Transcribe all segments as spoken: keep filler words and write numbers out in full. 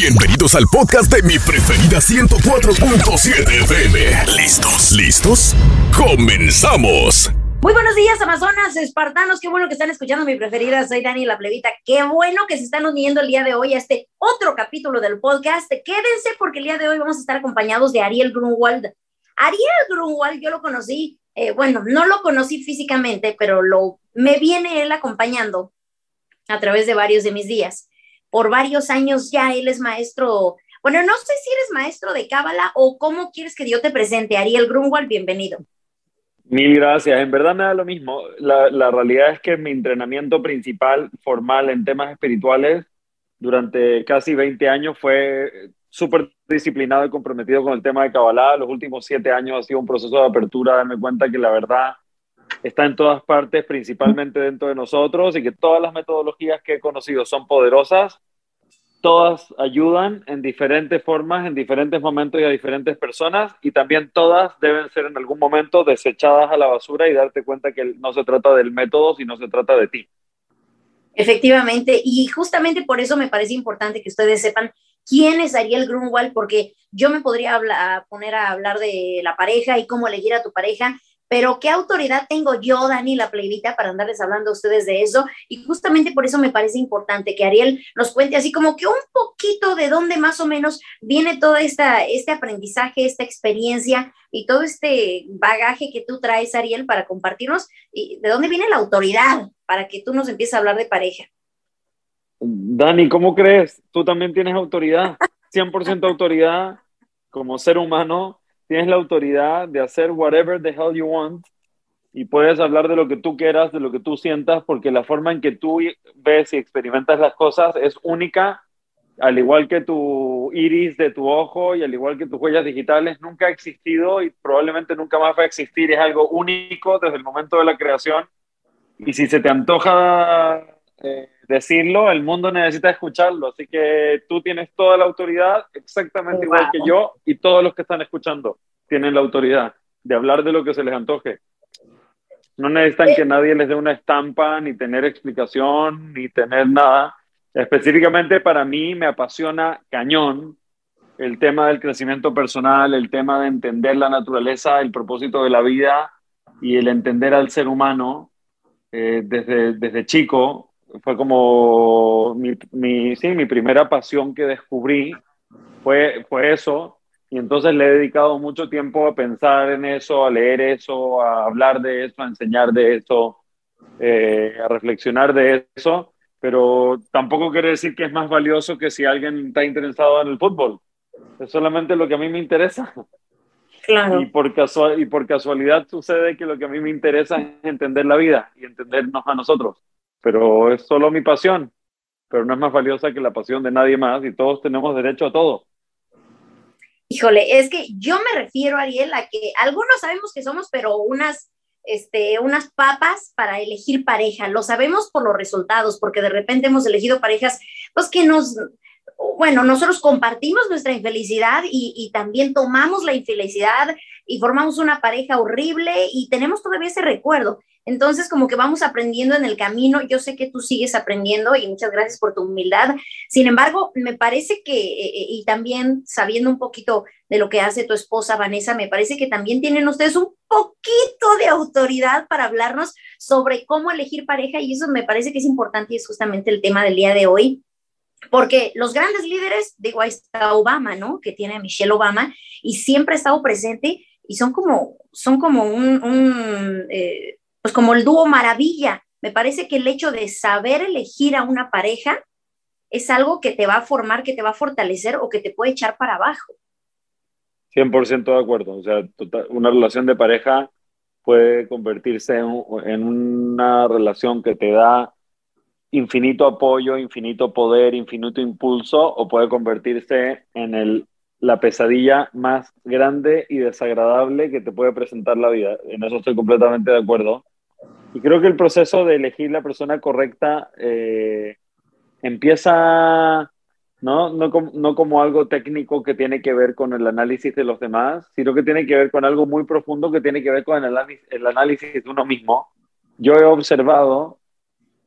Bienvenidos al podcast de Mi Preferida ciento cuatro punto siete F M. ¿Listos? ¿Listos? ¡Comenzamos! Muy buenos días, Amazonas, espartanos. Qué bueno que están escuchando Mi Preferida. Soy Dani La Plebita. Qué bueno que se están uniendo el día de hoy a este otro capítulo del podcast. Quédense porque el día de hoy vamos a estar acompañados de Ariel Grunwald. Ariel Grunwald, yo lo conocí, eh, bueno, no lo conocí físicamente, pero lo, me viene él acompañando a través de varios de mis días. Por varios años ya él es maestro, bueno, no sé si eres maestro de Kabbalah o cómo quieres que yo te presente. Ariel Grunwald, bienvenido. Mil gracias, en verdad me da lo mismo. La, la realidad es que mi entrenamiento principal, formal, en temas espirituales, durante casi veinte años fue súper disciplinado y comprometido con el tema de Kabbalah. Los últimos siete años ha sido un proceso de apertura, darme cuenta que la verdad está en todas partes, principalmente dentro de nosotros, y que todas las metodologías que he conocido son poderosas, todas ayudan en diferentes formas, en diferentes momentos y a diferentes personas, y también todas deben ser en algún momento desechadas a la basura y darte cuenta que no se trata del método, sino se trata de ti. Efectivamente, y justamente por eso me parece importante que ustedes sepan quién es Ariel Grunwald, porque yo me podría hablar, poner a hablar de la pareja y cómo elegir a tu pareja, pero ¿qué autoridad tengo yo, Dani La Plebita, para andarles hablando a ustedes de eso? Y justamente por eso me parece importante que Ariel nos cuente así como que un poquito de dónde más o menos viene todo esta, este aprendizaje, esta experiencia y todo este bagaje que tú traes, Ariel, para compartirnos. Y ¿de dónde viene la autoridad para que tú nos empieces a hablar de pareja? Dani, ¿cómo crees? Tú también tienes autoridad, cien por ciento autoridad como ser humano. Tienes la autoridad de hacer whatever the hell you want y puedes hablar de lo que tú quieras, de lo que tú sientas, porque la forma en que tú ves y experimentas las cosas es única, al igual que tu iris de tu ojo y al igual que tus huellas digitales. Nunca ha existido y probablemente nunca más va a existir. Es algo único desde el momento de la creación. Y si se te antoja eh, decirlo, el mundo necesita escucharlo, así que tú tienes toda la autoridad, exactamente igual wow. que yo, y todos los que están escuchando tienen la autoridad de hablar de lo que se les antoje. No necesitan que nadie les dé una estampa, ni tener explicación, ni tener nada. Específicamente para mí me apasiona cañón el tema del crecimiento personal, el tema de entender la naturaleza, el propósito de la vida y el entender al ser humano eh, desde, desde chico. Fue como mi, mi, sí, mi primera pasión que descubrí, fue, fue eso, y entonces le he dedicado mucho tiempo a pensar en eso, a leer eso, a hablar de eso, a enseñar de eso, eh, a reflexionar de eso, pero tampoco quiere decir que es más valioso que si alguien está interesado en el fútbol. Es solamente lo que a mí me interesa. Claro. Y por casual, y por casualidad sucede que lo que a mí me interesa es entender la vida y entendernos a nosotros. Pero es solo mi pasión, pero no es más valiosa que la pasión de nadie más y todos tenemos derecho a todo. Híjole, es que yo me refiero, Ariel, a que algunos sabemos que somos, pero unas, este, unas papas para elegir pareja. Lo sabemos por los resultados, porque de repente hemos elegido parejas, pues que nos, bueno, nosotros compartimos nuestra infelicidad y, y también tomamos la infelicidad y formamos una pareja horrible y tenemos todavía ese recuerdo. Entonces, como que vamos aprendiendo en el camino. Yo sé que tú sigues aprendiendo y muchas gracias por tu humildad. Sin embargo, me parece que, y también sabiendo un poquito de lo que hace tu esposa Vanessa, me parece que también tienen ustedes un poquito de autoridad para hablarnos sobre cómo elegir pareja, y eso me parece que es importante y es justamente el tema del día de hoy. Porque los grandes líderes, digo, ahí está Obama, ¿no? Que tiene a Michelle Obama y siempre ha estado presente y son como, son como un... un eh, pues como el dúo maravilla. Me parece que el hecho de saber elegir a una pareja es algo que te va a formar, que te va a fortalecer o que te puede echar para abajo. cien por ciento de acuerdo. O sea, total, una relación de pareja puede convertirse en, en una relación que te da infinito apoyo, infinito poder, infinito impulso, o puede convertirse en el, la pesadilla más grande y desagradable que te puede presentar la vida. En eso estoy completamente de acuerdo. Y creo que el proceso de elegir la persona correcta eh, empieza ¿no? No, com- no como algo técnico que tiene que ver con el análisis de los demás, sino que tiene que ver con algo muy profundo que tiene que ver con el, anal- el análisis de uno mismo. Yo he observado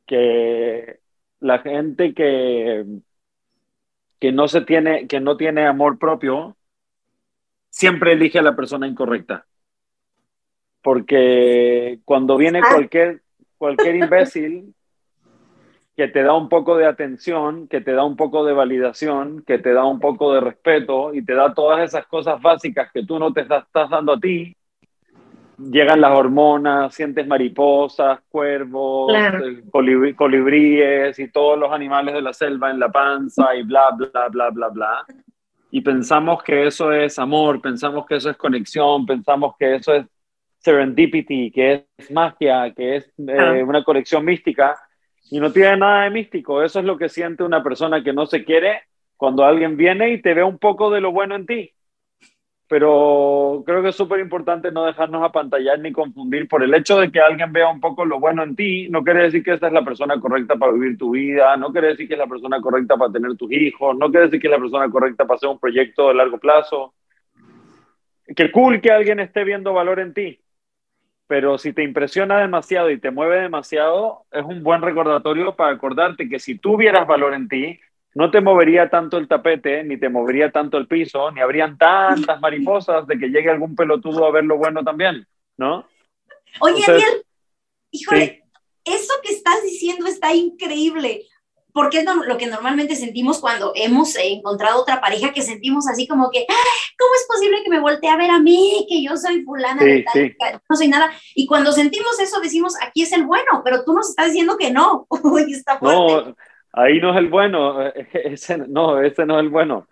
que la gente que... que no se tiene, que no tiene amor propio, siempre elige a la persona incorrecta. Porque cuando viene cualquier, cualquier imbécil que te da un poco de atención, que te da un poco de validación, que te da un poco de respeto y te da todas esas cosas básicas que tú no te estás, estás dando a ti, llegan las hormonas, sientes mariposas, cuervos, claro, colibrí, colibríes y todos los animales de la selva en la panza y bla, bla, bla, bla, bla. Y pensamos que eso es amor, pensamos que eso es conexión, pensamos que eso es serendipity, que es magia, que es eh, una conexión mística, y no tiene nada de místico. Eso es lo que siente una persona que no se quiere cuando alguien viene y te ve un poco de lo bueno en ti. Pero creo que es súper importante no dejarnos apantallar ni confundir por el hecho de que alguien vea un poco lo bueno en ti. No quiere decir que esa es la persona correcta para vivir tu vida, no quiere decir que es la persona correcta para tener tus hijos, no quiere decir que es la persona correcta para hacer un proyecto de largo plazo. Qué cool que alguien esté viendo valor en ti. Pero si te impresiona demasiado y te mueve demasiado, es un buen recordatorio para acordarte que si tú vieras valor en ti, no te movería tanto el tapete, ni te movería tanto el piso, ni habrían tantas mariposas de que llegue algún pelotudo a ver lo bueno también, ¿no? Oye, entonces, Ariel, híjole, ¿sí? Eso que estás diciendo está increíble, porque es lo que normalmente sentimos cuando hemos encontrado otra pareja, que sentimos así como que, ¿cómo es posible que me voltee a ver a mí? Que yo soy fulana, sí, de tal, sí, no soy nada. Y cuando sentimos eso decimos, aquí es el bueno, pero tú nos estás diciendo que no. Uy, está fuerte. No, ahí no es el bueno, ese, no, ese no es el bueno.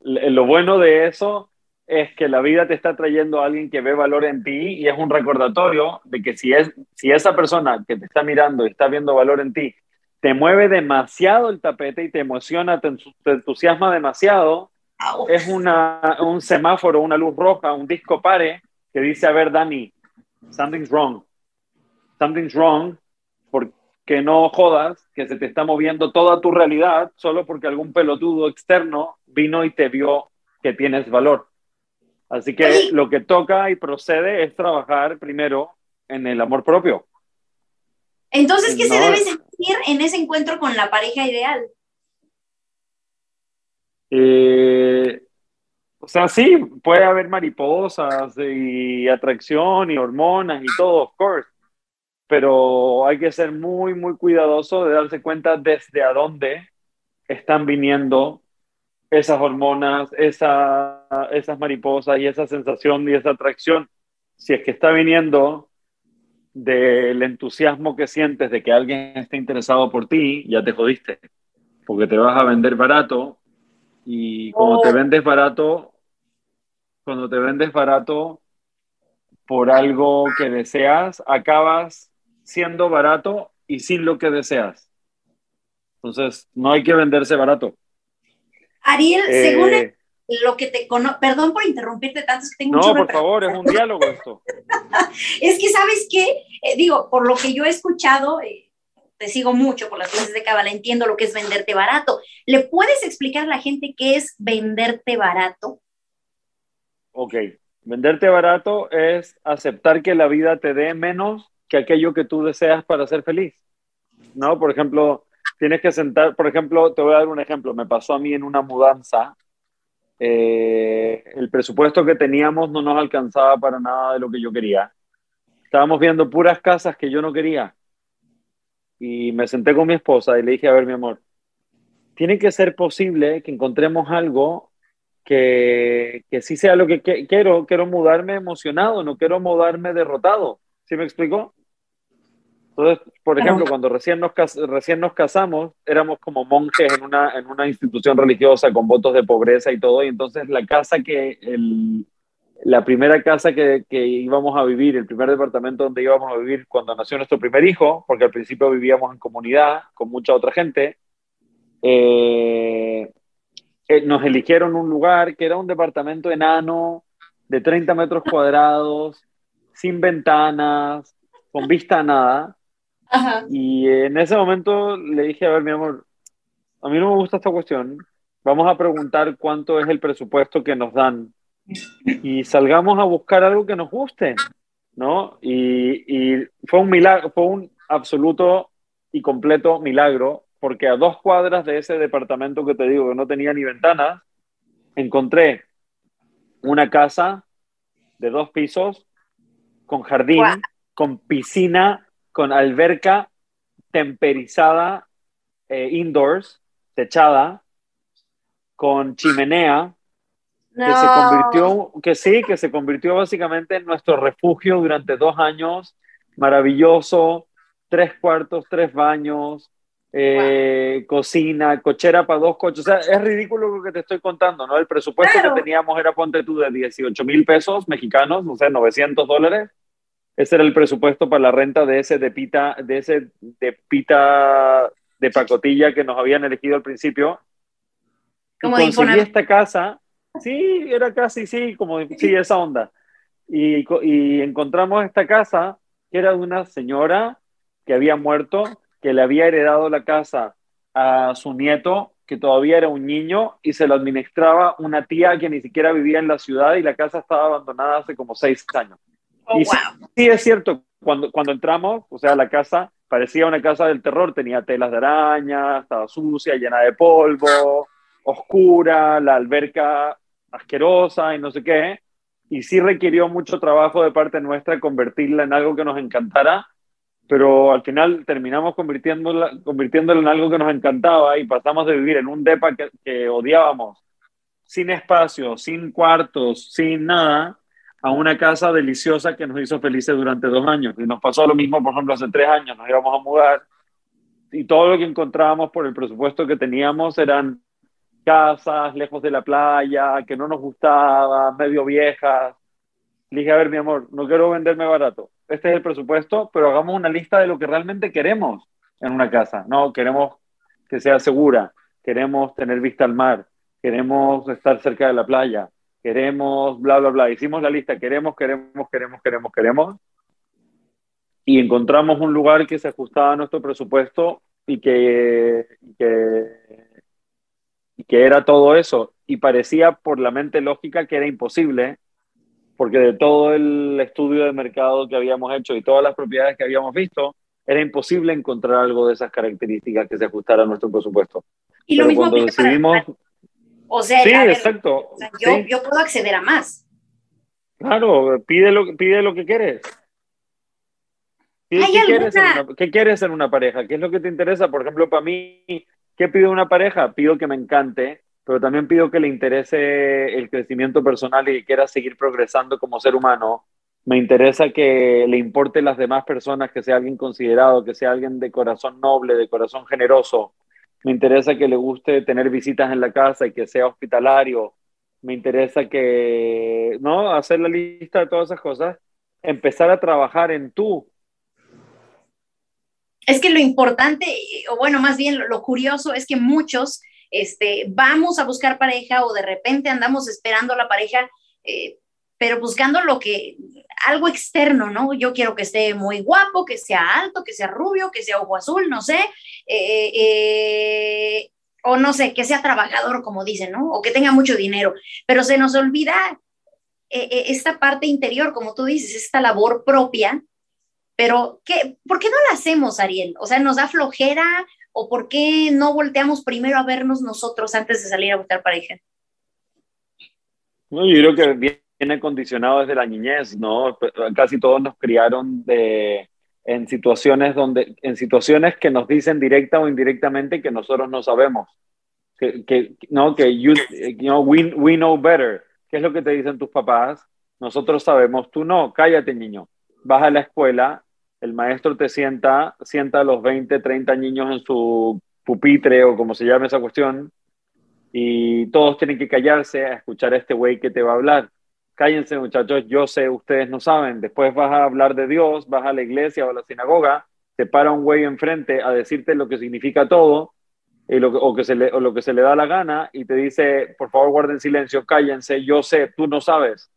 Lo bueno de eso es que la vida te está trayendo a alguien que ve valor en ti, y es un recordatorio de que si, es, si esa persona que te está mirando y está viendo valor en ti, te mueve demasiado el tapete y te emociona, te, te entusiasma demasiado, es una, un semáforo, una luz roja, un disco pare que dice, a ver, Dani, something's wrong, something's wrong, porque no jodas que se te está moviendo toda tu realidad solo porque algún pelotudo externo vino y te vio que tienes valor. Así que lo que toca y procede es trabajar primero en el amor propio. Entonces, ¿qué no. se debe sentir en ese encuentro con la pareja ideal? Eh, o sea, sí, puede haber mariposas y atracción y hormonas y todo, of course. Pero hay que ser muy, muy cuidadoso de darse cuenta desde a dónde están viniendo esas hormonas, esa, esas mariposas y esa sensación y esa atracción. Si es que está viniendo del entusiasmo que sientes de que alguien esté interesado por ti, ya te jodiste, porque te vas a vender barato, y cuando oh. te vendes barato, cuando te vendes barato por algo que deseas, acabas siendo barato y sin lo que deseas. Entonces, no hay que venderse barato. Ariel, eh, según el, lo que te conozco, perdón por interrumpirte tanto, es que tengo no, mucho por retraso. Favor, es un diálogo esto. Es que, ¿sabes qué? Eh, digo, por lo que yo he escuchado, eh, te sigo mucho por las clases de Kabbalah, entiendo lo que es venderte barato. ¿Le puedes explicar a la gente qué es venderte barato? Ok, venderte barato es aceptar que la vida te dé menos que aquello que tú deseas para ser feliz, ¿no? Por ejemplo, tienes que sentar, por ejemplo, te voy a dar un ejemplo, me pasó a mí en una mudanza. Eh, el presupuesto que teníamos no nos alcanzaba para nada de lo que yo quería. Estábamos viendo puras casas que yo no quería. Y me senté con mi esposa y le dije, a ver, mi amor, tiene que ser posible que encontremos algo que, que sí sea lo que, que quiero. Quiero mudarme emocionado, no quiero mudarme derrotado. ¿Sí me explicó? Entonces, por ejemplo, cuando recién nos, recién nos casamos, éramos como monjes en una, en una institución religiosa con votos de pobreza y todo, y entonces la casa que, el, la primera casa que, que íbamos a vivir, el primer departamento donde íbamos a vivir cuando nació nuestro primer hijo, porque al principio vivíamos en comunidad con mucha otra gente, eh, eh, nos eligieron un lugar que era un departamento enano, de treinta metros cuadrados, sin ventanas, con vista a nada. Ajá. Y en ese momento le dije, a ver, mi amor, a mí no me gusta esta cuestión, vamos a preguntar cuánto es el presupuesto que nos dan y salgamos a buscar algo que nos guste, ¿no? Y, y fue un milagro, fue un absoluto y completo milagro porque a dos cuadras de ese departamento que te digo que no tenía ni ventanas, encontré una casa de dos pisos con jardín, wow, con piscina, con alberca temperizada, eh, indoors, techada, con chimenea, no. que se convirtió, que sí, que se convirtió básicamente en nuestro refugio durante dos años, maravilloso, tres cuartos, tres baños, eh, wow, cocina, cochera para dos coches. O sea, es ridículo lo que te estoy contando, ¿no? El presupuesto claro. que teníamos era, ponte tú, de dieciocho mil pesos mexicanos, no sé, novecientos dólares. Ese era el presupuesto para la renta de ese de pita, de ese de pita de pacotilla que nos habían elegido al principio. Como y conseguí una... esta casa, sí, era casi, sí, como, sí, esa onda. Y, y encontramos esta casa que era de una señora que había muerto, que le había heredado la casa a su nieto, que todavía era un niño, y se lo administraba una tía que ni siquiera vivía en la ciudad, y la casa estaba abandonada hace como seis años. Oh, y wow. sí, sí es cierto, cuando, cuando entramos, o sea, la casa parecía una casa del terror, tenía telas de araña, estaba sucia, llena de polvo, oscura, la alberca asquerosa y no sé qué, y sí requirió mucho trabajo de parte nuestra convertirla en algo que nos encantara, pero al final terminamos convirtiéndola, convirtiéndola en algo que nos encantaba, y pasamos de vivir en un depa que, que odiábamos, sin espacio, sin cuartos, sin nada, a una casa deliciosa que nos hizo felices durante dos años. Y nos pasó lo mismo, por ejemplo, hace tres años, nos íbamos a mudar, y todo lo que encontrábamos por el presupuesto que teníamos eran casas lejos de la playa, que no nos gustaban, medio viejas. Le dije, a ver, mi amor, no quiero venderme barato. Este es el presupuesto, pero hagamos una lista de lo que realmente queremos en una casa. No, queremos que sea segura, queremos tener vista al mar, queremos estar cerca de la playa, queremos bla, bla, bla. Hicimos la lista, queremos, queremos, queremos, queremos, queremos. Y encontramos un lugar que se ajustaba a nuestro presupuesto y que, que, y que era todo eso. Y parecía por la mente lógica que era imposible, porque de todo el estudio de mercado que habíamos hecho y todas las propiedades que habíamos visto, era imposible encontrar algo de esas características que se ajustara a nuestro presupuesto. Y Pero lo mismo cuando decidimos... Para... O sea, sí, a ver, exacto. O sea, yo, sí. yo puedo acceder a más. Claro, pide lo, pide lo que quieres. Pide ¿Hay qué, quieres en una, ¿Qué quieres en una pareja? ¿Qué es lo que te interesa? Por ejemplo, para mí, ¿qué pido una pareja? Pido que me encante, pero también pido que le interese el crecimiento personal y que quiera seguir progresando como ser humano. Me interesa que le importe las demás personas, que sea alguien considerado, que sea alguien de corazón noble, de corazón generoso. Me interesa que le guste tener visitas en la casa y que sea hospitalario. Me interesa que, ¿no? Hacer la lista de todas esas cosas. Empezar a trabajar en tú. Es que lo importante, o bueno, más bien lo, lo curioso es que muchos este, vamos a buscar pareja o de repente andamos esperando a la pareja, eh, pero buscando lo que, algo externo, ¿no? Yo quiero que esté muy guapo, que sea alto, que sea rubio, que sea ojo azul, no sé, eh, eh, o no sé, que sea trabajador, como dicen, ¿no? O que tenga mucho dinero, pero se nos olvida eh, esta parte interior, como tú dices, esta labor propia, pero ¿qué, ¿por qué no la hacemos, Ariel? O sea, ¿nos da flojera o por qué no volteamos primero a vernos nosotros antes de salir a buscar pareja? No, yo creo que bien. Viene condicionado desde la niñez, ¿no? Casi todos nos criaron de, en, situaciones donde, en situaciones que nos dicen directa o indirectamente que nosotros no sabemos. Que, que, no, que you, you know, we, we know better. ¿Qué es lo que te dicen tus papás? Nosotros sabemos, tú no. Cállate, niño. Vas a la escuela, el maestro te sienta, sienta a los veinte, treinta niños en su pupitre o como se llame esa cuestión y todos tienen que callarse a escuchar a este güey que te va a hablar. Cállense, muchachos, yo sé, ustedes no saben. Después vas a hablar de Dios, vas a la iglesia o a la sinagoga, te para un güey enfrente a decirte lo que significa todo y lo, o, que se le, o lo que se le da la gana y te dice, por favor, guarden silencio, cállense, yo sé, tú no sabes.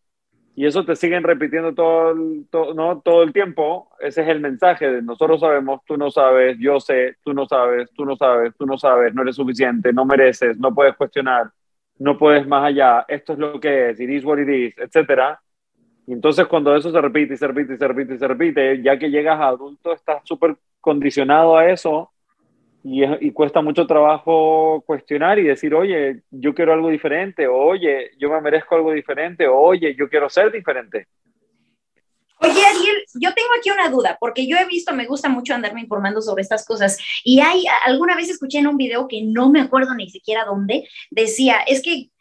Y eso te siguen repitiendo todo el, todo, ¿no? todo el tiempo. Ese es el mensaje de nosotros sabemos, tú no sabes, yo sé, tú no sabes, tú no sabes, tú no sabes, no eres suficiente, no mereces, no puedes cuestionar. No puedes más allá, esto es lo que es, it is what it is, etcétera. Y entonces cuando eso se repite y se repite y se repite y se repite, ya que llegas a adulto, estás súper condicionado a eso Y, es, y cuesta mucho trabajo cuestionar y decir, oye, yo quiero algo diferente, o, oye, yo me merezco algo diferente, o, oye, yo quiero ser diferente. Oye, Ariel, yo tengo aquí una duda, porque yo he visto, me gusta mucho andarme informando sobre estas cosas, y hay, alguna vez escuché en un video que no me acuerdo ni siquiera dónde, decía, es que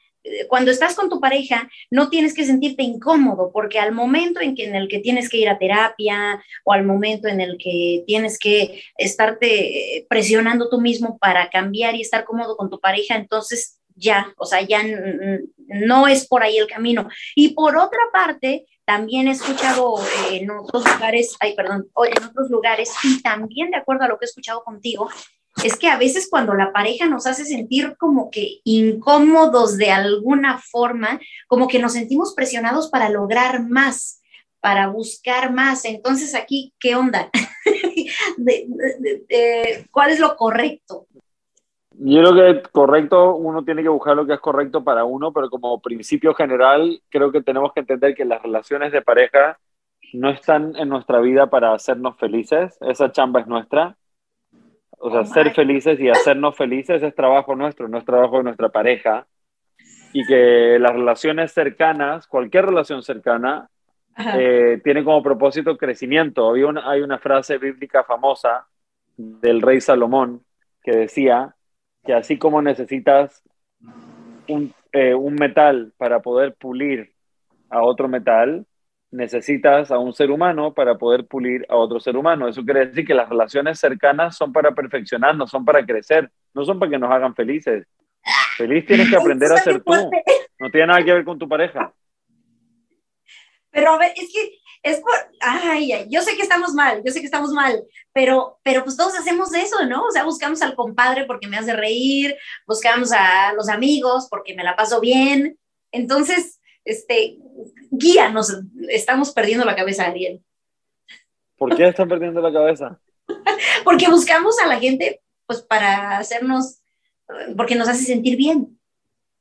cuando estás con tu pareja, no tienes que sentirte incómodo, porque al momento en, que, en el que tienes que ir a terapia o al momento en el que tienes que estarte presionando tú mismo para cambiar y estar cómodo con tu pareja, entonces ya, o sea, ya no es por ahí el camino. Y por otra parte, también he escuchado eh, en otros lugares, ay, perdón, en otros lugares, y también de acuerdo a lo que he escuchado contigo, es que a veces cuando la pareja nos hace sentir como que incómodos de alguna forma, como que nos sentimos presionados para lograr más, para buscar más. Entonces aquí, ¿qué onda? de, de, de, de, ¿Cuál es lo correcto? Yo creo que correcto, uno tiene que buscar lo que es correcto para uno, pero como principio general, creo que tenemos que entender que las relaciones de pareja no están en nuestra vida para hacernos felices. Esa chamba es nuestra. O sea, oh, ser felices y hacernos felices es trabajo nuestro, no es trabajo de nuestra pareja. Y que las relaciones cercanas, cualquier relación cercana, eh, tiene como propósito crecimiento. Había una, hay una frase bíblica famosa del rey Salomón que decía que así como necesitas un, eh, un metal para poder pulir a otro metal, necesitas a un ser humano para poder pulir a otro ser humano. Eso quiere decir que las relaciones cercanas son para perfeccionarnos, son para crecer, no son para que nos hagan felices. Feliz tienes que aprender a ser tú. No tiene nada que ver con tu pareja. Pero a ver, es que es por... Ay, ay, yo sé que estamos mal, yo sé que estamos mal, pero, pero pues todos hacemos eso, ¿no? O sea, buscamos al compadre porque me hace reír, buscamos a los amigos porque me la paso bien. Entonces, este... guía, nos estamos perdiendo la cabeza, Ariel. ¿Por qué están perdiendo la cabeza? Porque buscamos a la gente, pues para hacernos, porque nos hace sentir bien.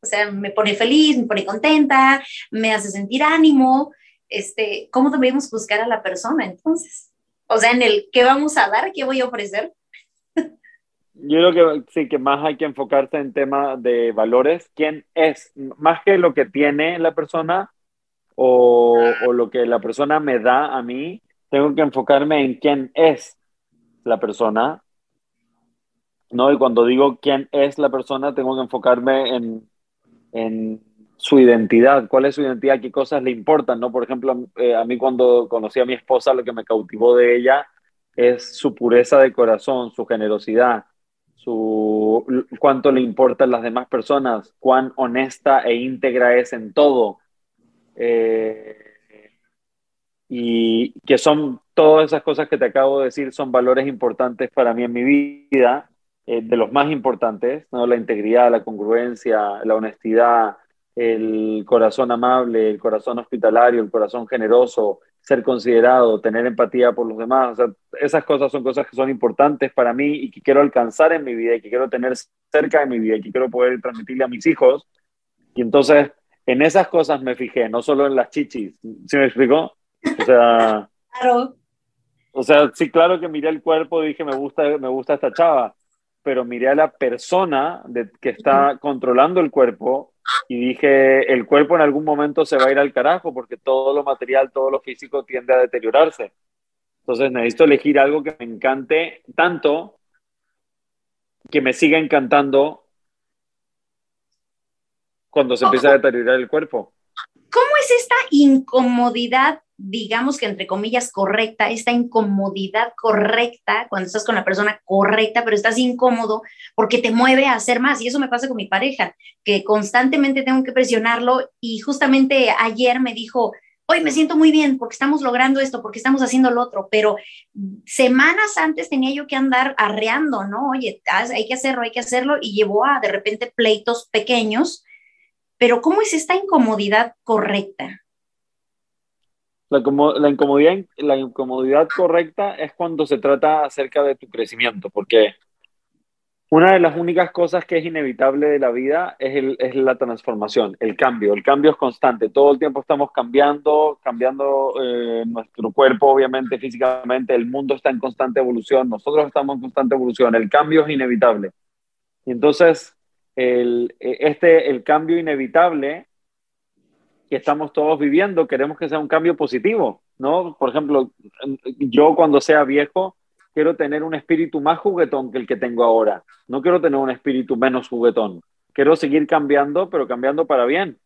O sea, me pone feliz, me pone contenta, me hace sentir ánimo. Este, ¿cómo debemos buscar a la persona entonces? O sea, en el qué vamos a dar, qué voy a ofrecer. Yo creo que sí, que más hay que enfocarse en tema de valores. ¿Quién es? Más que lo que tiene la persona, O, o lo que la persona me da a mí, tengo que enfocarme en quién es la persona, ¿no? Y cuando digo quién es la persona, tengo que enfocarme en, en su identidad. ¿Cuál es su identidad? ¿Qué cosas le importan? ¿No? Por ejemplo, eh, a mí cuando conocí a mi esposa, lo que me cautivó de ella es su pureza de corazón, su generosidad, su, cuánto le importan las demás personas, cuán honesta e íntegra es en todo. Eh, y que son todas esas cosas que te acabo de decir, son valores importantes para mí en mi vida, eh, de los más importantes, ¿no? La integridad, la congruencia, la honestidad, el corazón amable, el corazón hospitalario, el corazón generoso, ser considerado, tener empatía por los demás. O sea, esas cosas son cosas que son importantes para mí y que quiero alcanzar en mi vida y que quiero tener cerca de mi vida y que quiero poder transmitirle a mis hijos. Y entonces en esas cosas me fijé, no solo en las chichis. ¿Sí me explicó? O sea, claro. O sea, sí, claro que miré el cuerpo y dije, me gusta, me gusta esta chava, pero miré a la persona de, que está controlando el cuerpo y dije, el cuerpo en algún momento se va a ir al carajo porque todo lo material, todo lo físico tiende a deteriorarse. Entonces necesito elegir algo que me encante tanto, que me siga encantando cuando se empieza a deteriorar el cuerpo. ¿Cómo es esta incomodidad, digamos que entre comillas correcta, esta incomodidad correcta, cuando estás con la persona correcta, pero estás incómodo porque te mueve a hacer más? Y eso me pasa con mi pareja, que constantemente tengo que presionarlo, y justamente ayer me dijo, hoy me siento muy bien porque estamos logrando esto, porque estamos haciendo lo otro, pero semanas antes tenía yo que andar arreando, ¿no? Oye, hay que hacerlo, hay que hacerlo, y llevó a de repente pleitos pequeños. Pero ¿cómo es esta incomodidad correcta? La, como, la, incomodidad, la incomodidad correcta es cuando se trata acerca de tu crecimiento, porque Una de las únicas cosas que es inevitable de la vida es, el, es la transformación, el cambio. El cambio es constante. Todo el tiempo estamos cambiando, cambiando eh, nuestro cuerpo, obviamente, físicamente. El mundo está en constante evolución. Nosotros estamos en constante evolución. El cambio es inevitable. Y entonces, el, este, el cambio inevitable que estamos todos viviendo, queremos que sea un cambio positivo, ¿no? Por ejemplo, yo cuando sea viejo, quiero tener un espíritu más juguetón que el que tengo ahora. No quiero tener un espíritu menos juguetón. Quiero seguir cambiando, pero cambiando para bien,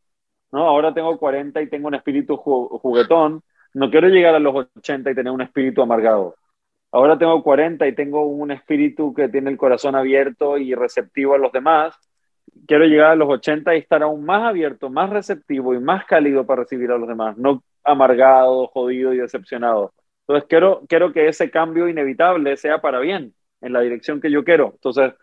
¿no? Ahora tengo cuarenta y tengo un espíritu ju- juguetón. No quiero llegar a los ochenta y tener un espíritu amargado. Ahora tengo cuarenta y tengo un espíritu que tiene el corazón abierto y receptivo a los demás. Quiero llegar a los ochenta y estar aún más abierto, más receptivo y más cálido para recibir a los demás. No amargado, jodido y decepcionado. Entonces, quiero, quiero que ese cambio inevitable sea para bien, en la dirección que yo quiero. Entonces,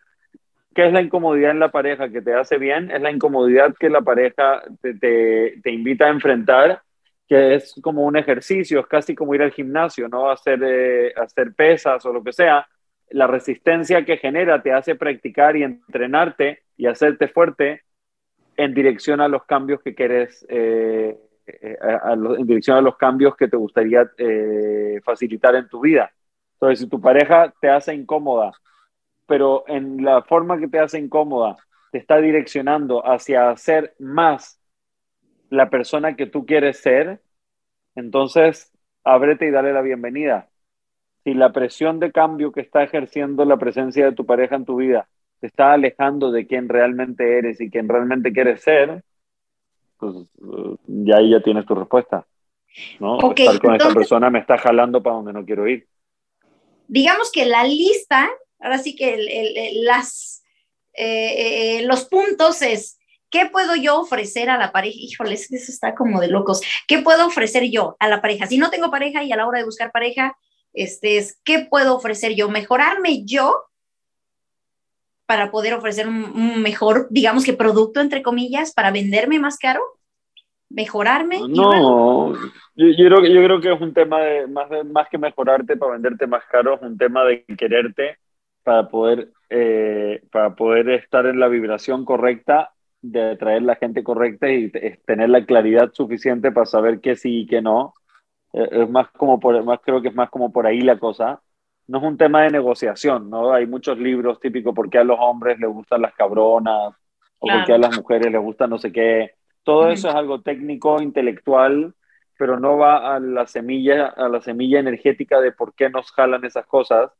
¿qué es la incomodidad en la pareja que te hace bien? Es la incomodidad que la pareja te, te, te invita a enfrentar, que es como un ejercicio, es casi como ir al gimnasio, ¿no? Hacer, eh, hacer pesas o lo que sea. La resistencia que genera te hace practicar y entrenarte y hacerte fuerte en dirección a los cambios que quieres eh, A, a los, en dirección a los cambios que te gustaría eh, facilitar en tu vida. Entonces, si tu pareja te hace incómoda, pero en la forma que te hace incómoda te está direccionando hacia hacer más la persona que tú quieres ser, entonces ábrete y dale la bienvenida. Si la presión de cambio que está ejerciendo la presencia de tu pareja en tu vida te está alejando de quién realmente eres y quién realmente quieres ser, pues ya ahí ya tienes tu respuesta, ¿no? Okay, estar con entonces, esta persona me está jalando para donde no quiero ir. Digamos que la lista, ahora sí que el, el, el, las, eh, eh, los puntos es, ¿qué puedo yo ofrecer a la pareja? Híjoles, eso está como de locos. ¿Qué puedo ofrecer yo a la pareja? Si no tengo pareja y a la hora de buscar pareja, este es, ¿qué puedo ofrecer yo? ¿Mejorarme yo para poder ofrecer un, un mejor, digamos que producto, entre comillas, para venderme más caro, mejorarme? No, bueno. yo, yo, creo, yo creo que es un tema de más, de, más que mejorarte para venderte más caro, es un tema de quererte para poder, eh, para poder estar en la vibración correcta, de atraer la gente correcta y t- tener la claridad suficiente para saber qué sí y qué no. Eh, es más como por, más, creo que es más como por ahí la cosa. No es un tema de negociación, ¿no? Hay muchos libros típicos, por qué a los hombres les gustan las cabronas, o claro, por qué a las mujeres les gusta no sé qué. Todo eso es algo técnico, intelectual, pero no va a la semilla, a la semilla energética de por qué nos jalan esas cosas.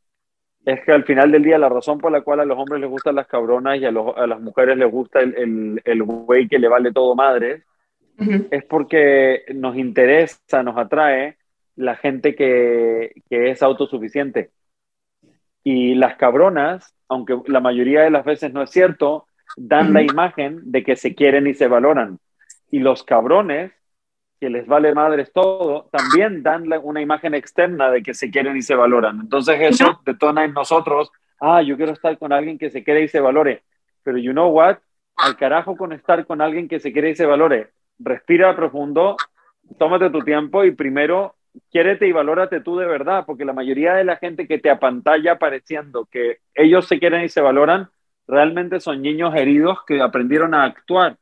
Es que al final del día la razón por la cual a los hombres les gustan las cabronas y a, los, a las mujeres les gusta el, el, el güey que le vale todo madre, uh-huh, es porque nos interesa, nos atrae la gente que, que es autosuficiente. Y las cabronas, aunque la mayoría de las veces no es cierto, dan la imagen de que se quieren y se valoran. Y los cabrones, que les vale madres todo, también dan la, una imagen externa de que se quieren y se valoran. Entonces eso detona en nosotros, ah, yo quiero estar con alguien que se quiere y se valore. Pero you know what? Al carajo con estar con alguien que se quiere y se valore. Respira profundo, tómate tu tiempo y primero quiérete y valórate tú de verdad, porque la mayoría de la gente que te apantalla pareciendo que ellos se quieren y se valoran, realmente son niños heridos que aprendieron a actuar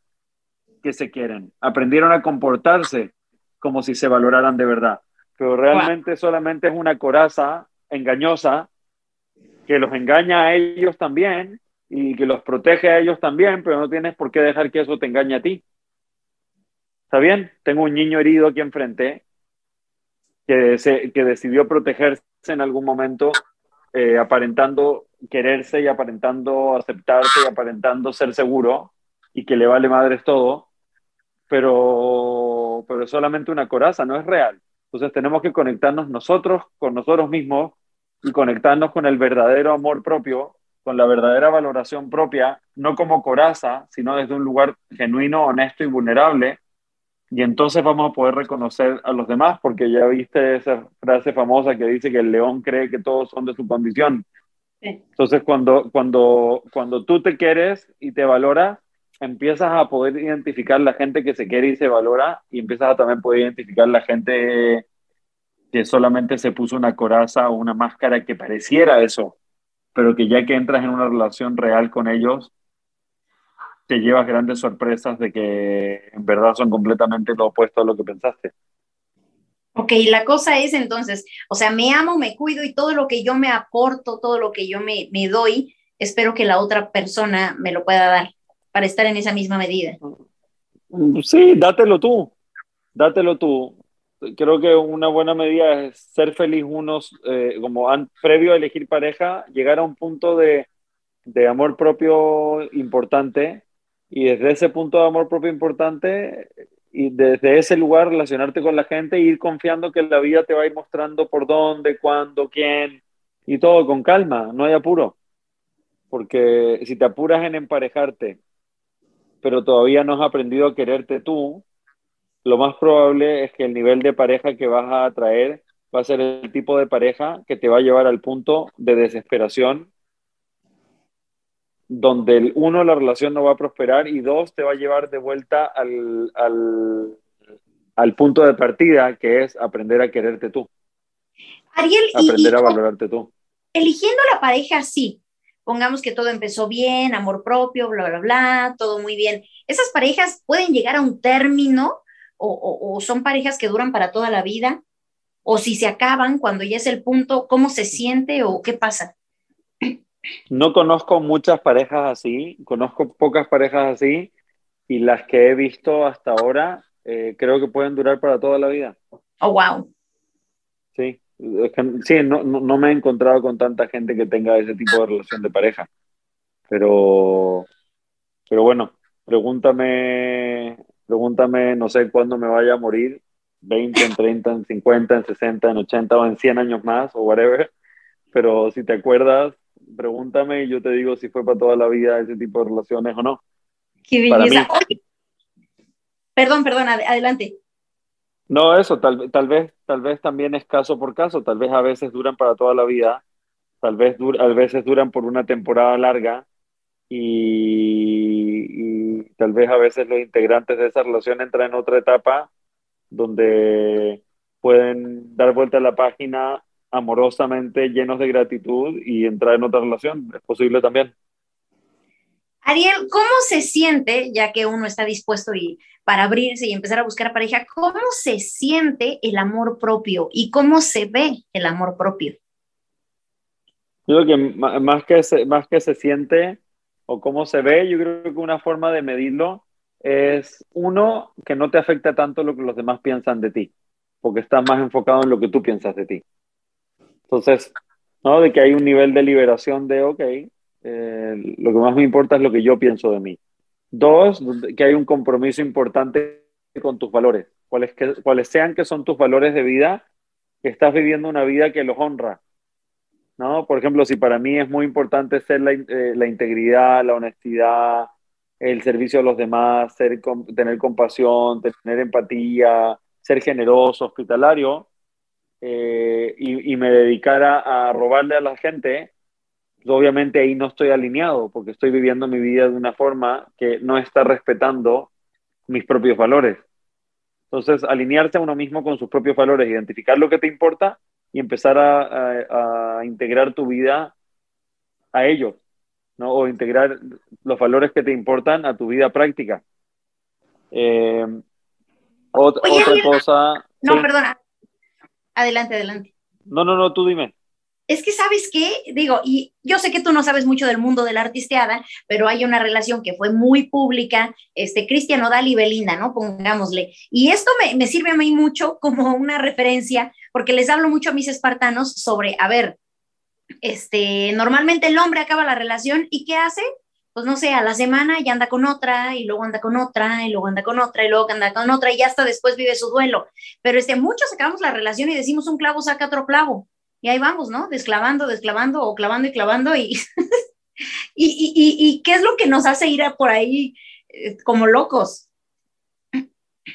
que se quieren, aprendieron a comportarse como si se valoraran de verdad, pero realmente solamente es una coraza engañosa que los engaña a ellos también y que los protege a ellos también, pero no tienes por qué dejar que eso te engañe a ti. ¿Está bien? Tengo un niño herido aquí enfrente Que, se, que decidió protegerse en algún momento, eh, aparentando quererse y aparentando aceptarse y aparentando ser seguro y que le vale madres todo, pero, pero es solamente una coraza, no es real. Entonces tenemos que conectarnos nosotros con nosotros mismos y conectarnos con el verdadero amor propio, con la verdadera valoración propia, no como coraza, sino desde un lugar genuino, honesto y vulnerable. Y entonces vamos a poder reconocer a los demás, porque ya viste esa frase famosa que dice que el león cree que todos son de su condición. Sí. Entonces, cuando, cuando, cuando tú te quieres y te valoras, empiezas a poder identificar la gente que se quiere y se valora, y empiezas a también poder identificar la gente que solamente se puso una coraza o una máscara que pareciera eso. pero que ya que entras en una relación real con ellos, te llevas grandes sorpresas de que en verdad son completamente lo opuesto a lo que pensaste. Ok, la cosa es entonces, o sea, me amo, me cuido y todo lo que yo me aporto, todo lo que yo me, me doy, espero que la otra persona me lo pueda dar para estar en esa misma medida. Sí, dátelo tú, dátelo tú. Creo que una buena medida es ser feliz unos, eh, como an, previo a elegir pareja, llegar a un punto de, de amor propio importante, y desde ese punto de amor propio importante y desde ese lugar relacionarte con la gente e ir confiando que la vida te va a ir mostrando por dónde, cuándo, quién y todo con calma, no hay apuro, porque si te apuras en emparejarte pero todavía no has aprendido a quererte tú, lo más probable es que el nivel de pareja que vas a atraer va a ser el tipo de pareja que te va a llevar al punto de desesperación, donde uno, la relación no va a prosperar, y dos, te va a llevar de vuelta al, al, al punto de partida, que es aprender a quererte tú. Ariel, aprender y, y, a valorarte tú. Eligiendo la pareja así, pongamos que todo empezó bien, amor propio, bla, bla, bla, todo muy bien. ¿Esas parejas pueden llegar a un término o, o, o son parejas que duran para toda la vida? ¿O si se acaban, cuando ya es el punto, cómo se siente o qué pasa? No conozco muchas parejas así, conozco pocas parejas así, y las que he visto hasta ahora eh, creo que pueden durar para toda la vida. Oh, wow. Sí, es que, sí no, no, no me he encontrado con tanta gente que tenga ese tipo de relación de pareja. Pero, pero bueno, pregúntame, pregúntame, no sé cuándo me vaya a morir, veinte, en treinta, en cincuenta, en sesenta, en ochenta o en cien años más o whatever, pero si te acuerdas, pregúntame y yo te digo si fue para toda la vida ese tipo de relaciones o no. Qué belleza. Oye, perdón, perdón, ad- adelante. No, eso, tal, tal vez, tal vez también es caso por caso, tal vez a veces duran para toda la vida, tal vez dur- a veces duran por una temporada larga y, y tal vez a veces los integrantes de esa relación entran en otra etapa donde pueden dar vuelta a la página amorosamente, llenos de gratitud, y entrar en otra relación. Es posible también. Ariel, ¿cómo se siente, ya que uno está dispuesto y, para abrirse y empezar a buscar pareja, cómo se siente el amor propio y cómo se ve el amor propio? Yo creo que más que se, más que se siente o cómo se ve, yo creo que una forma de medirlo es, uno, que no te afecta tanto lo que los demás piensan de ti, porque estás más enfocado en lo que tú piensas de ti. Entonces, ¿no? De que hay un nivel de liberación de, ok, eh, lo que más me importa es lo que yo pienso de mí. Dos, que hay un compromiso importante con tus valores. Cuáles, que, cuáles sean que son tus valores de vida, que estás viviendo una vida que los honra, ¿no? Por ejemplo, si para mí es muy importante ser la, eh, la integridad, la honestidad, el servicio a los demás, ser, tener compasión, tener empatía, ser generoso, hospitalario, Eh, y, y me dedicara a robarle a la gente, obviamente ahí no estoy alineado, porque estoy viviendo mi vida de una forma que no está respetando mis propios valores. Entonces, alinearse a uno mismo con sus propios valores, identificar lo que te importa y empezar a, a, a integrar tu vida a ellos, ¿no? O integrar los valores que te importan a tu vida práctica. Eh, ot- Oye, otra cosa... No, ¿sí? Perdona. Adelante, adelante. No, no, no, tú dime. Es que, ¿sabes qué? Digo, y yo sé que tú no sabes mucho del mundo de la artisteada, pero hay una relación que fue muy pública, este, Christian Nodal y Belinda, ¿no? Pongámosle. Y esto me, me sirve a mí mucho como una referencia, porque les hablo mucho a mis espartanos sobre, a ver, este, normalmente el hombre acaba la relación, ¿y qué hace? Pues no sé, a la semana ya anda con otra, y luego anda con otra, y luego anda con otra, y luego anda con otra, y hasta después vive su duelo. Pero este, muchos acabamos la relación y decimos, un clavo saca otro clavo. Y ahí vamos, ¿no? Desclavando, desclavando, o clavando y clavando. Y, y, y, y, y ¿qué es lo que nos hace ir a por ahí eh, como locos?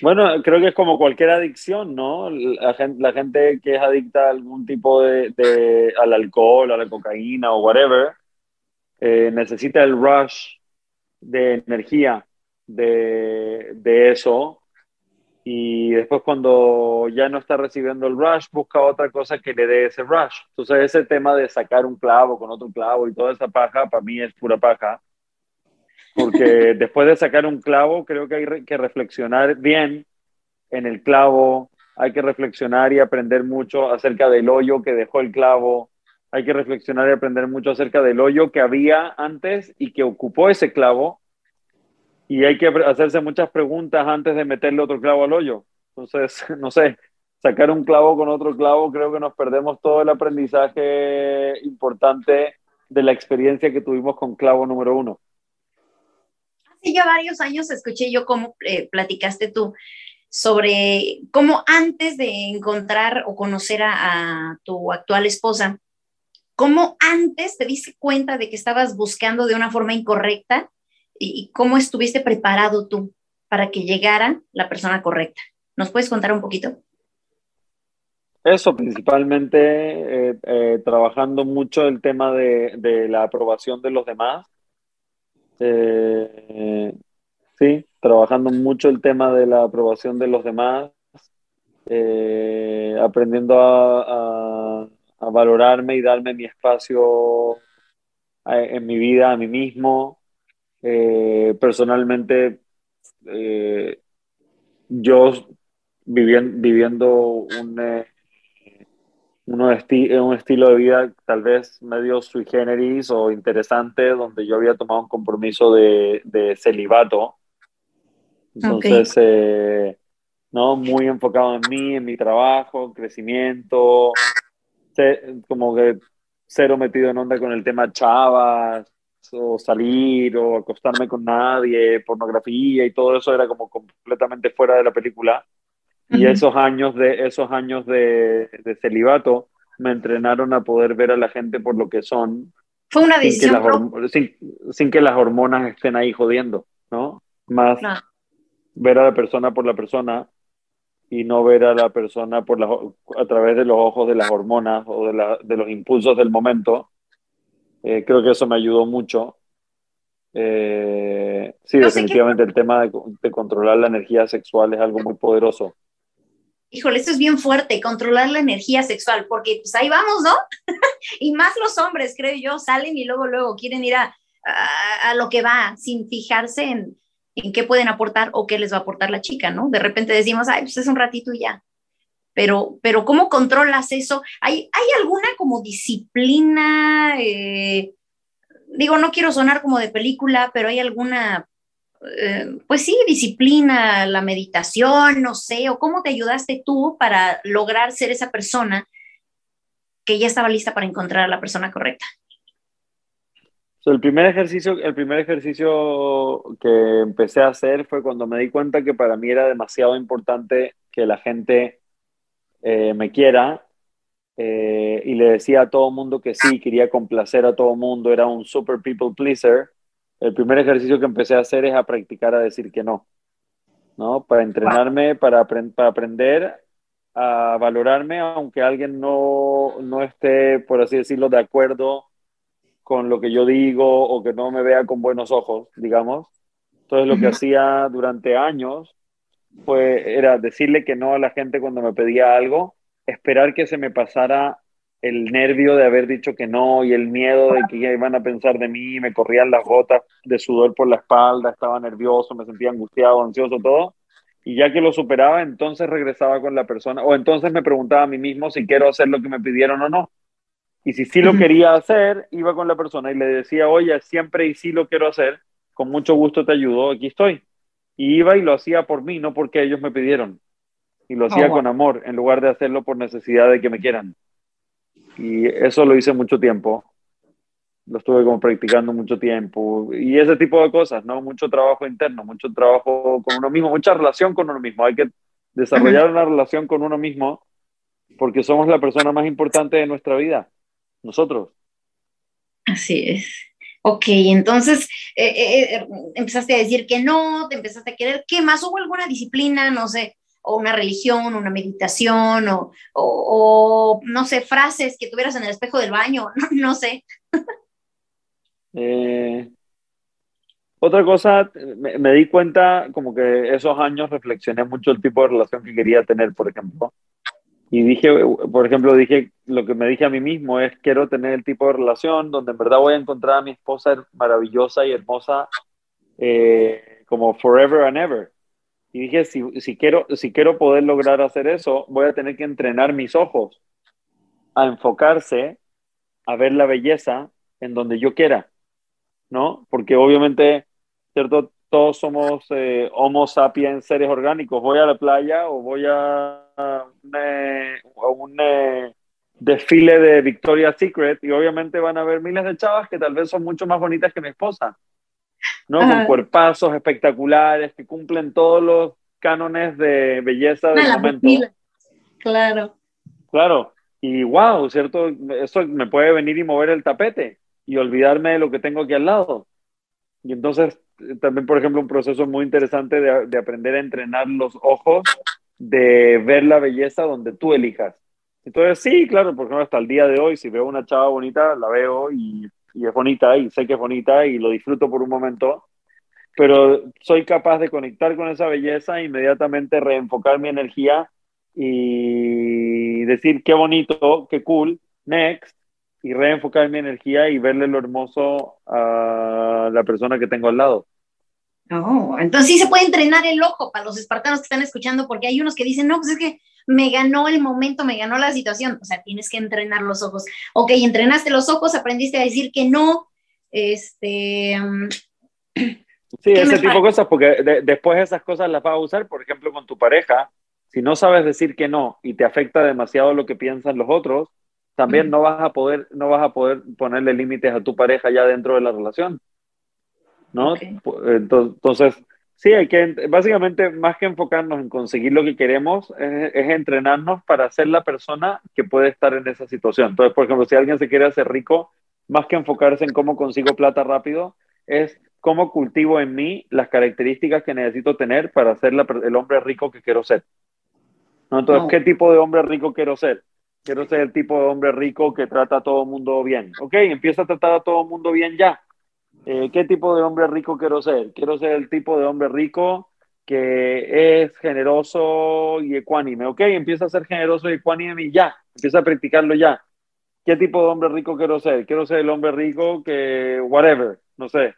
Bueno, creo que es como cualquier adicción, ¿no? La gente, la gente que es adicta a algún tipo de, de al alcohol, a la cocaína o whatever, Eh, necesita el rush de energía de, de eso, y después cuando ya no está recibiendo el rush, busca otra cosa que le dé ese rush. Entonces ese tema de sacar un clavo con otro clavo y toda esa paja, para mí es pura paja. Porque después de sacar un clavo, creo que hay que reflexionar bien en el clavo, hay que reflexionar y aprender mucho acerca del hoyo que dejó el clavo, hay que reflexionar y aprender mucho acerca del hoyo que había antes y que ocupó ese clavo, y hay que hacerse muchas preguntas antes de meterle otro clavo al hoyo. Entonces, no sé, sacar un clavo con otro clavo, creo que nos perdemos todo el aprendizaje importante de la experiencia que tuvimos con clavo número uno. Hace ya varios años escuché yo cómo eh, platicaste tú sobre cómo antes de encontrar o conocer a, a tu actual esposa, cómo antes te diste cuenta de que estabas buscando de una forma incorrecta y cómo estuviste preparado tú para que llegara la persona correcta. ¿Nos puedes contar un poquito? Eso, principalmente eh, eh, trabajando mucho el tema de, de la aprobación de los demás. Eh, eh, sí, trabajando mucho el tema de la aprobación de los demás, eh, aprendiendo a, a, a valorarme y darme mi espacio a, en mi vida, a mí mismo. Eh, personalmente, eh, yo viviendo, viviendo un, eh, uno esti- un estilo de vida tal vez medio sui generis o interesante, donde yo había tomado un compromiso de, de celibato. Entonces, okay. eh, ¿no? Muy enfocado en mí, en mi trabajo, crecimiento, como que cero metido en onda con el tema chavas, o salir, o acostarme con nadie, pornografía y todo eso era como completamente fuera de la película. Uh-huh. Y esos años, de, esos años de, de celibato me entrenaron a poder ver a la gente por lo que son. Fue una decisión. Sin que las, horm- sin, sin que las hormonas estén ahí jodiendo, ¿no? Más no. Ver a la persona por la persona y no ver a la persona por la, a través de los ojos de las hormonas o de, la, de los impulsos del momento. Eh, creo que eso me ayudó mucho. Eh, sí, no, definitivamente que... el tema de, de controlar la energía sexual es algo muy poderoso. Híjole, esto es bien fuerte, controlar la energía sexual, porque pues ahí vamos, ¿no? Y más los hombres, creo yo, salen y luego, luego quieren ir a, a, a lo que va, sin fijarse en, en qué pueden aportar o qué les va a aportar la chica, ¿no? De repente decimos, ay, pues es un ratito y ya. Pero, pero ¿cómo controlas eso? ¿Hay, hay alguna como disciplina? Eh, digo, no quiero sonar como de película, pero ¿hay alguna, eh, pues sí, disciplina, la meditación, no sé, o cómo te ayudaste tú para lograr ser esa persona que ya estaba lista para encontrar a la persona correcta? So, el primer ejercicio, el primer ejercicio que empecé a hacer fue cuando me di cuenta que para mí era demasiado importante que la gente... Eh, me quiera, eh, y le decía a todo mundo que sí, quería complacer a todo mundo, era un super people pleaser. El primer ejercicio que empecé a hacer es a practicar a decir que no, ¿no? Para entrenarme, para, aprend- para aprender a valorarme, aunque alguien no, no esté, por así decirlo, de acuerdo con lo que yo digo o que no me vea con buenos ojos, digamos. Entonces lo que hacía durante años fue, era decirle que no a la gente cuando me pedía algo, esperar que se me pasara el nervio de haber dicho que no y el miedo de que iban a pensar de mí, me corrían las gotas de sudor por la espalda, estaba nervioso, me sentía angustiado, ansioso, todo, y ya que lo superaba, entonces regresaba con la persona, o entonces me preguntaba a mí mismo si quiero hacer lo que me pidieron o no, y si sí lo quería hacer, iba con la persona y le decía, oye, siempre y sí lo quiero hacer, con mucho gusto te ayudo, aquí estoy. Y iba y lo hacía por mí, no porque ellos me pidieron. Y lo hacía oh, wow. con amor, en lugar de hacerlo por necesidad de que me quieran. Y eso lo hice mucho tiempo. Lo estuve como practicando mucho tiempo. Y ese tipo de cosas, ¿no? Mucho trabajo interno, mucho trabajo con uno mismo, mucha relación con uno mismo. Hay que desarrollar una relación con uno mismo porque somos la persona más importante de nuestra vida. Nosotros. Así es. Ok, entonces eh, eh, empezaste a decir que no, te empezaste a querer. ¿Qué más? ¿Hubo alguna disciplina, no sé, o una religión, una meditación, o, o, o no sé, frases que tuvieras en el espejo del baño? No, no sé. Eh, Otra cosa, me, me di cuenta como que esos años reflexioné mucho el tipo de relación que quería tener, por ejemplo. Y dije, por ejemplo, dije, lo que me dije a mí mismo es, quiero tener el tipo de relación donde en verdad voy a encontrar a mi esposa maravillosa y hermosa, eh, como forever and ever. Y dije, si, si, quiero, si quiero poder lograr hacer eso, voy a tener que entrenar mis ojos a enfocarse, a ver la belleza en donde yo quiera, ¿no? Porque obviamente, ¿cierto? Todos somos eh, homo sapiens, seres orgánicos. Voy a la playa o voy a un, eh, a un eh, desfile de Victoria's Secret y obviamente van a haber miles de chavas que tal vez son mucho más bonitas que mi esposa, ¿no? Ajá. Con cuerpazos espectaculares que cumplen todos los cánones de belleza del momento. Claro. Claro. Y wow, ¿cierto? Eso me puede venir y mover el tapete y olvidarme de lo que tengo aquí al lado. Y entonces también, por ejemplo, un proceso muy interesante de, de aprender a entrenar los ojos, de ver la belleza donde tú elijas. Entonces sí, claro, por ejemplo, hasta el día de hoy, si veo una chava bonita, la veo y, y es bonita, y sé que es bonita, y lo disfruto por un momento, pero soy capaz de conectar con esa belleza e inmediatamente reenfocar mi energía y decir qué bonito, qué cool, next, y reenfocar mi energía y verle lo hermoso a la persona que tengo al lado. Oh, entonces sí se puede entrenar el ojo para los espartanos que están escuchando, porque hay unos que dicen, no, pues es que me ganó el momento, me ganó la situación. O sea, tienes que entrenar los ojos. Ok, entrenaste los ojos, aprendiste a decir que no. Este, sí, ese tipo de cosas, porque de, después esas cosas las vas a usar, por ejemplo, con tu pareja. Si no sabes decir que no y te afecta demasiado lo que piensan los otros, también no vas a poder, no vas a poder ponerle límites a tu pareja ya dentro de la relación, ¿no? Okay. Entonces, sí, hay que, básicamente, más que enfocarnos en conseguir lo que queremos, es, es entrenarnos para ser la persona que puede estar en esa situación. Entonces, por ejemplo, si alguien se quiere hacer rico, más que enfocarse en cómo consigo plata rápido, es cómo cultivo en mí las características que necesito tener para ser la, el hombre rico que quiero ser, ¿no? Entonces, no. ¿Qué tipo de hombre rico quiero ser? Quiero ser el tipo de hombre rico que trata a todo el mundo bien. Ok, empieza a tratar a todo el mundo bien ya. Eh, ¿Qué tipo de hombre rico quiero ser? Quiero ser el tipo de hombre rico que es generoso y ecuánime. Ok, empieza a ser generoso y ecuánime ya. Empieza a practicarlo ya. ¿Qué tipo de hombre rico quiero ser? Quiero ser el hombre rico que whatever, no sé.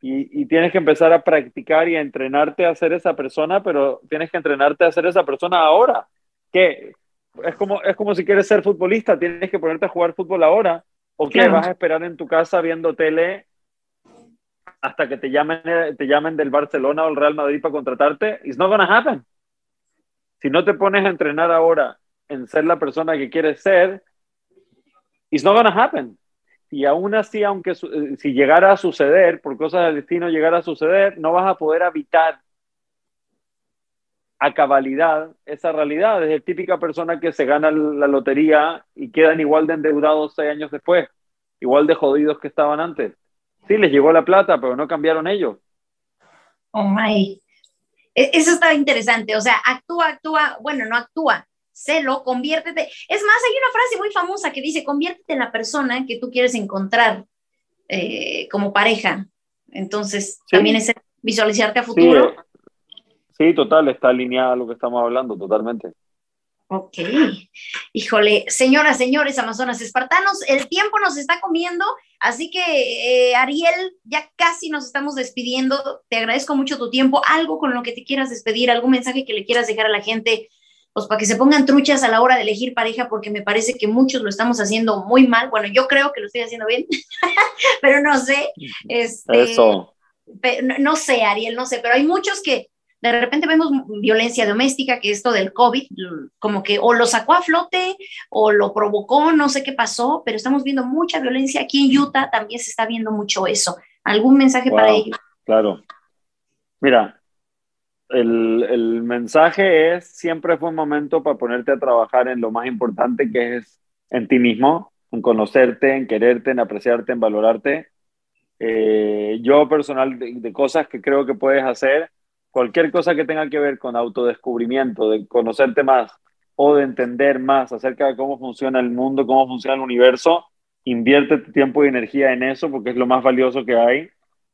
Y, y tienes que empezar a practicar y a entrenarte a ser esa persona, pero tienes que entrenarte a ser esa persona ahora. ¿Qué? Es como, es como si quieres ser futbolista, tienes que ponerte a jugar fútbol ahora, o que vas a esperar en tu casa viendo tele hasta que te llamen, te llamen del Barcelona o el Real Madrid para contratarte. It's not gonna happen. Si no te pones a entrenar ahora en ser la persona que quieres ser, it's not gonna happen. Y aún así, aunque si llegara a suceder, por cosas del destino llegara a suceder, no vas a poder habitar a cabalidad esa realidad. Es la típica persona que se gana la lotería y quedan igual de endeudados seis años después, igual de jodidos que estaban antes. Sí, les llegó la plata, pero no cambiaron ellos. Oh my, eso está interesante. O sea, actúa, actúa, bueno, no actúa, sélo, conviértete. Es más, hay una frase muy famosa que dice, conviértete en la persona que tú quieres encontrar eh, como pareja. Entonces, sí, también es visualizarte a futuro. Sí. Sí, total, está alineada a lo que estamos hablando, totalmente. Ok. Híjole, señoras, señores, amazonas espartanos, el tiempo nos está comiendo, así que, eh, Ariel, ya casi nos estamos despidiendo. Te agradezco mucho tu tiempo. Algo con lo que te quieras despedir, algún mensaje que le quieras dejar a la gente, pues para que se pongan truchas a la hora de elegir pareja, porque me parece que muchos lo estamos haciendo muy mal. Bueno, yo creo que lo estoy haciendo bien, pero no sé. Este, Eso. Pero, no, no sé, Ariel, no sé, pero hay muchos que de repente vemos violencia doméstica, que esto del COVID, como que o lo sacó a flote, o lo provocó, no sé qué pasó, pero estamos viendo mucha violencia. Aquí en Utah también se está viendo mucho eso. ¿Algún mensaje wow, para ellos? Claro. Mira, el, el mensaje es, siempre fue un momento para ponerte a trabajar en lo más importante, que es en ti mismo, en conocerte, en quererte, en apreciarte, en valorarte. Eh, yo personal, de, de cosas que creo que puedes hacer, cualquier cosa que tenga que ver con autodescubrimiento, de conocerte más o de entender más acerca de cómo funciona el mundo, cómo funciona el universo, invierte tu tiempo y energía en eso porque es lo más valioso que hay.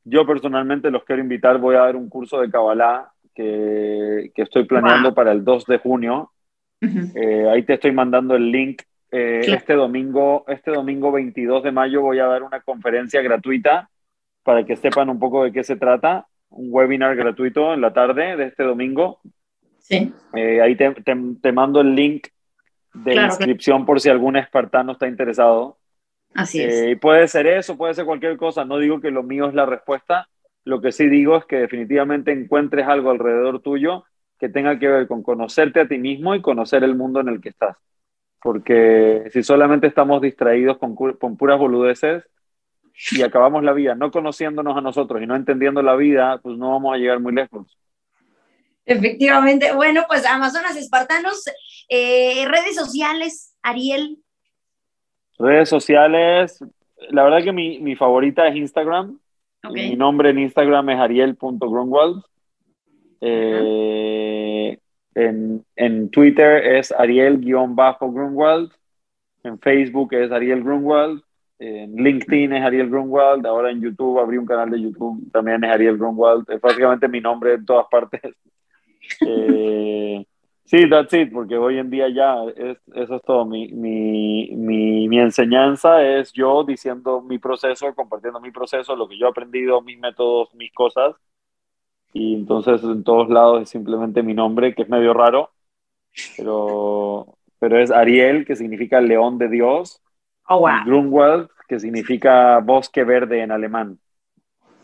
Yo personalmente los quiero invitar, voy a dar un curso de Kabbalah que, que estoy planeando wow. para el dos de junio. Uh-huh. eh, ahí te estoy mandando el link. Eh, claro. Este domingo, este domingo veintidós de mayo voy a dar una conferencia gratuita para que sepan un poco de qué se trata, un webinar gratuito en la tarde de este domingo. Sí. Eh, ahí te, te, te mando el link de claro, inscripción que... por si algún espartano está interesado. Así es. Eh, y puede ser eso, puede ser cualquier cosa. No digo que lo mío es la respuesta. Lo que sí digo es que definitivamente encuentres algo alrededor tuyo que tenga que ver con conocerte a ti mismo y conocer el mundo en el que estás. Porque si solamente estamos distraídos con, con puras boludeces y acabamos la vida no conociéndonos a nosotros y no entendiendo la vida, pues no vamos a llegar muy lejos. Efectivamente. Bueno, pues Amazonas Espartanos, eh, redes sociales, Ariel. Redes sociales, la verdad que mi, mi favorita es Instagram. Okay. Mi nombre en Instagram es ariel punto grunwald. Eh, uh-huh. en, en Twitter es ariel guión bajo grunwald. En Facebook es Ariel Grunwald. En LinkedIn es Ariel Grunwald. Ahora en YouTube, abrí un canal de YouTube, también es Ariel Grunwald. Es básicamente mi nombre en todas partes. Eh, sí, that's it, porque hoy en día ya es, eso es todo. Mi, mi, mi, mi enseñanza es yo diciendo mi proceso, compartiendo mi proceso, lo que yo he aprendido, mis métodos, mis cosas. Y entonces en todos lados es simplemente mi nombre, que es medio raro, pero, pero es Ariel, que significa león de Dios. Oh, wow. Grunwald, que significa bosque verde en alemán.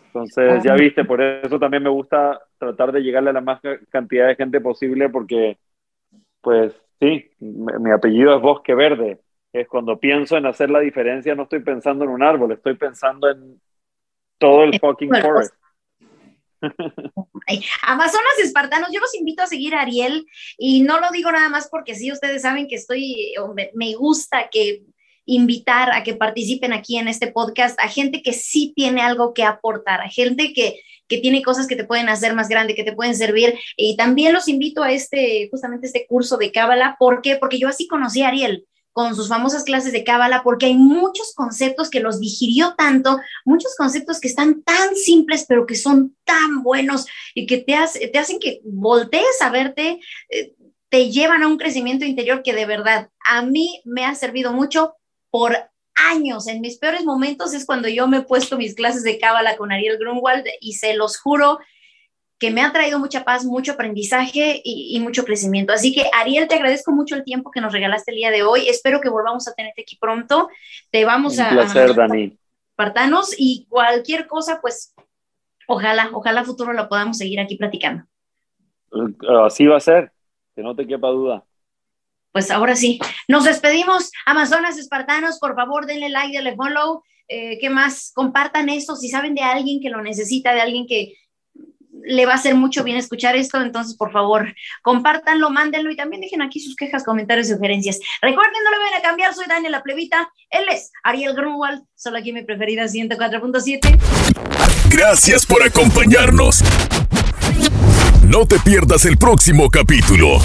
Entonces, ya viste, por eso también me gusta tratar de llegarle a la más cantidad de gente posible, porque, pues, sí, mi, mi apellido es Bosque Verde. Es cuando pienso en hacer la diferencia, no estoy pensando en un árbol, estoy pensando en todo el fucking forest. Amazonas Espartanos, yo los invito a seguir a Ariel, y no lo digo nada más porque sí, ustedes saben que estoy, me gusta que... invitar a que participen aquí en este podcast a gente que sí tiene algo que aportar, a gente que, que tiene cosas que te pueden hacer más grande, que te pueden servir. Y también los invito a este, justamente este curso de Kabbalah. ¿Por qué? Porque yo así conocí a Ariel, con sus famosas clases de Kabbalah, porque hay muchos conceptos que los digirió tanto, muchos conceptos que están tan simples, pero que son tan buenos y que te, hace, te hacen que voltees a verte, eh, te llevan a un crecimiento interior que de verdad a mí me ha servido mucho. Por años, en mis peores momentos es cuando yo me he puesto mis clases de Kabbalah con Ariel Grunwald, y se los juro que me ha traído mucha paz, mucho aprendizaje y, y mucho crecimiento. Así que, Ariel, te agradezco mucho el tiempo que nos regalaste el día de hoy. Espero que volvamos a tenerte aquí pronto. Te vamos Un a... Un placer, a, Dani. Espartanos, y cualquier cosa, pues, ojalá, ojalá futuro la podamos seguir aquí platicando. Así va a ser, que no te quepa duda. Pues ahora sí, nos despedimos. Amazonas Espartanos, por favor, denle like, denle follow. Eh, ¿Qué más? Compartan esto. Si saben de alguien que lo necesita, de alguien que le va a hacer mucho bien escuchar esto, entonces, por favor, compártanlo, mándenlo, y también dejen aquí sus quejas, comentarios y sugerencias. Recuerden, no le vayan a cambiar. Soy Dani La Plebita. Él es Ariel Grunwald. Solo aquí mi preferida, ciento cuatro punto siete. Gracias por acompañarnos. No te pierdas el próximo capítulo.